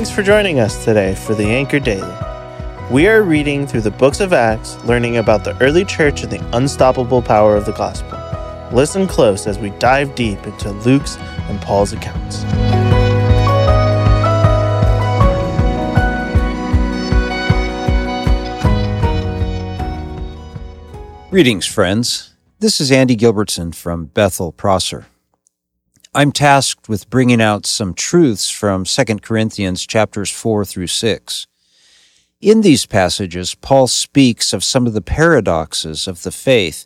Thanks for joining us today for the Anchor Daily. We are reading through the books of Acts, learning about the early church and the unstoppable power of the gospel. Listen close as we dive deep into Luke's and Paul's accounts. Greetings, friends. This is Andy Gilbertson from Bethel Prosser. I'm tasked with bringing out some truths from 2 Corinthians chapters 4 through 6. In these passages, Paul speaks of some of the paradoxes of the faith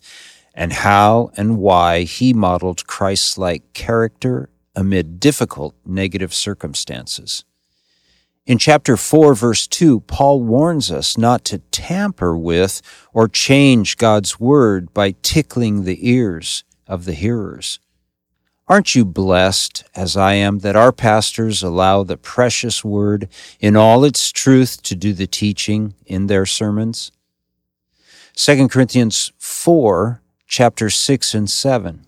and how and why he modeled Christ-like character amid difficult negative circumstances. In chapter 4, verse 2, Paul warns us not to tamper with or change God's word by tickling the ears of the hearers. Aren't you blessed, as I am, that our pastors allow the precious word in all its truth to do the teaching in their sermons? 2 Corinthians 4, chapter 6 and 7.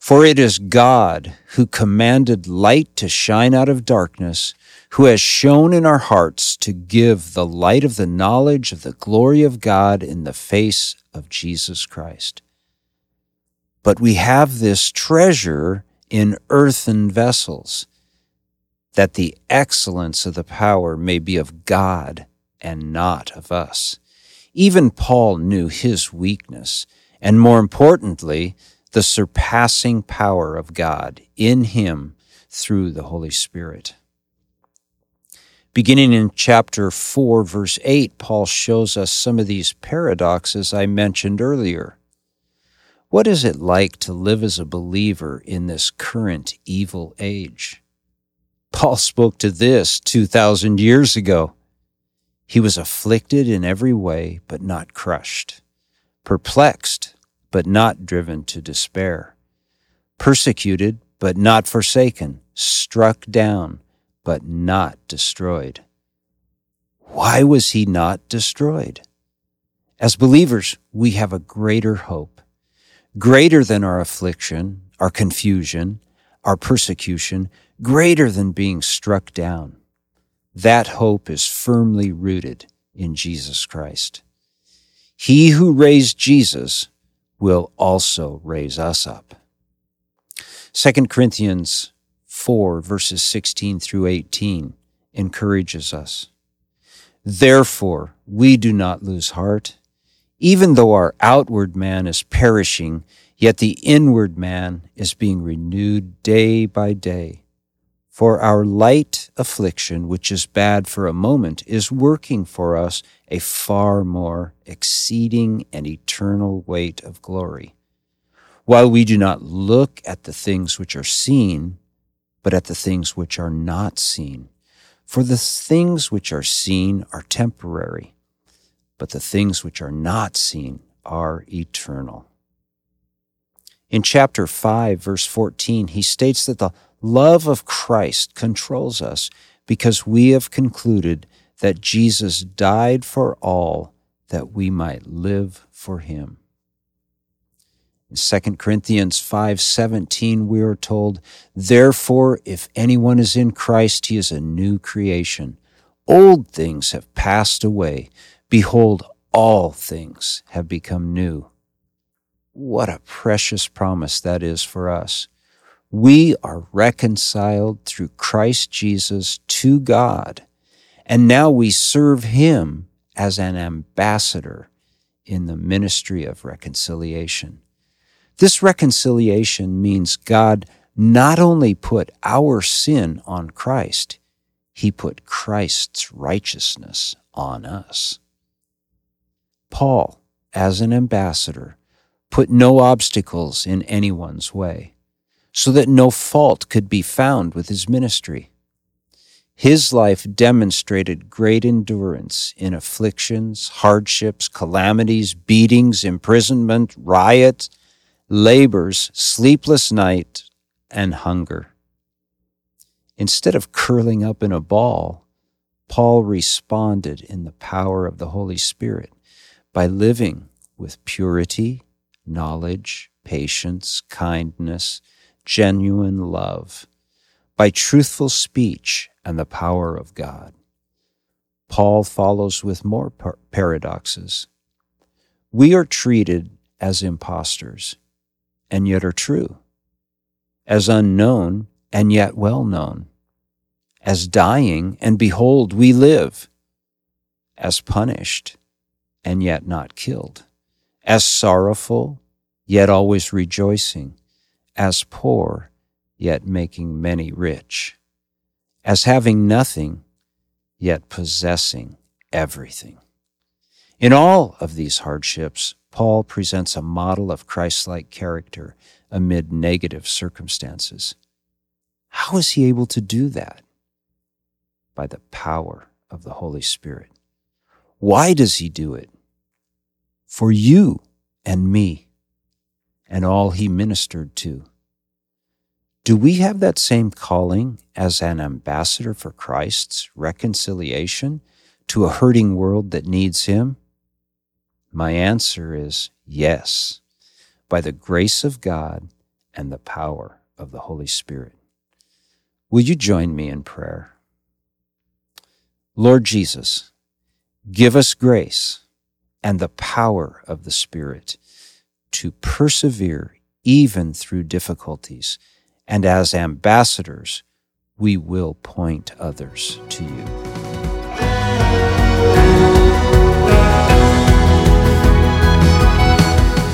For it is God who commanded light to shine out of darkness, who has shown in our hearts to give the light of the knowledge of the glory of God in the face of Jesus Christ. But we have this treasure in earthen vessels, that the excellence of the power may be of God and not of us. Even Paul knew his weakness, and more importantly, the surpassing power of God in him through the Holy Spirit. Beginning in chapter 4, verse 8, Paul shows us some of these paradoxes I mentioned earlier. What is it like to live as a believer in this current evil age? Paul spoke to this 2,000 years ago. He was afflicted in every way, but not crushed, perplexed, but not driven to despair, persecuted, but not forsaken, struck down, but not destroyed. Why was he not destroyed? As believers, we have a greater hope. Greater than our affliction, our confusion, our persecution, greater than being struck down. That hope is firmly rooted in Jesus Christ. He who raised Jesus will also raise us up. 2 Corinthians 4, verses 16 through 18 encourages us. Therefore, we do not lose heart. Even though our outward man is perishing, yet the inward man is being renewed day by day. For our light affliction, which is bad for a moment, is working for us a far more exceeding and eternal weight of glory. While we do not look at the things which are seen, but at the things which are not seen. For the things which are seen are temporary, but the things which are not seen are eternal. In chapter 5, verse 14, he states that the love of Christ controls us because we have concluded that Jesus died for all that we might live for him. In 2 Corinthians 5:17, we are told, therefore, if anyone is in Christ, he is a new creation. Old things have passed away. Behold, all things have become new. What a precious promise that is for us. We are reconciled through Christ Jesus to God, and now we serve him as an ambassador in the ministry of reconciliation. This reconciliation means God not only put our sin on Christ, he put Christ's righteousness on us. Paul, as an ambassador, put no obstacles in anyone's way, so that no fault could be found with his ministry. His life demonstrated great endurance in afflictions, hardships, calamities, beatings, imprisonment, riot, labors, sleepless night, and hunger. Instead of curling up in a ball, Paul responded in the power of the Holy Spirit, by living with purity, knowledge, patience, kindness, genuine love, by truthful speech and the power of God. Paul follows with more paradoxes. We are treated as impostors, and yet are true, as unknown, and yet well known, as dying, and behold, we live, as punished, and yet not killed, as sorrowful, yet always rejoicing, as poor, yet making many rich, as having nothing, yet possessing everything. In all of these hardships, Paul presents a model of Christ-like character amid negative circumstances. How is he able to do that? By the power of the Holy Spirit. Why does he do it? For you and me and all he ministered to. Do we have that same calling as an ambassador for Christ's reconciliation to a hurting world that needs him? My answer is yes, by the grace of God and the power of the Holy Spirit. Will you join me in prayer? Lord Jesus, give us grace and the power of the Spirit to persevere even through difficulties, and as ambassadors, we will point others to you.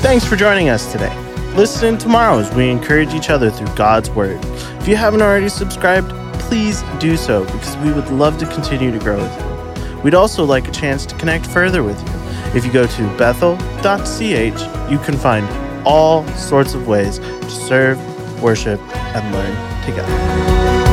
Thanks for joining us today. Listen in tomorrow as we encourage each other through God's Word. If you haven't already subscribed, please do so because we would love to continue to grow with you. We'd also like a chance to connect further with you. If you go to Bethel.ch, you can find all sorts of ways to serve, worship, and learn together.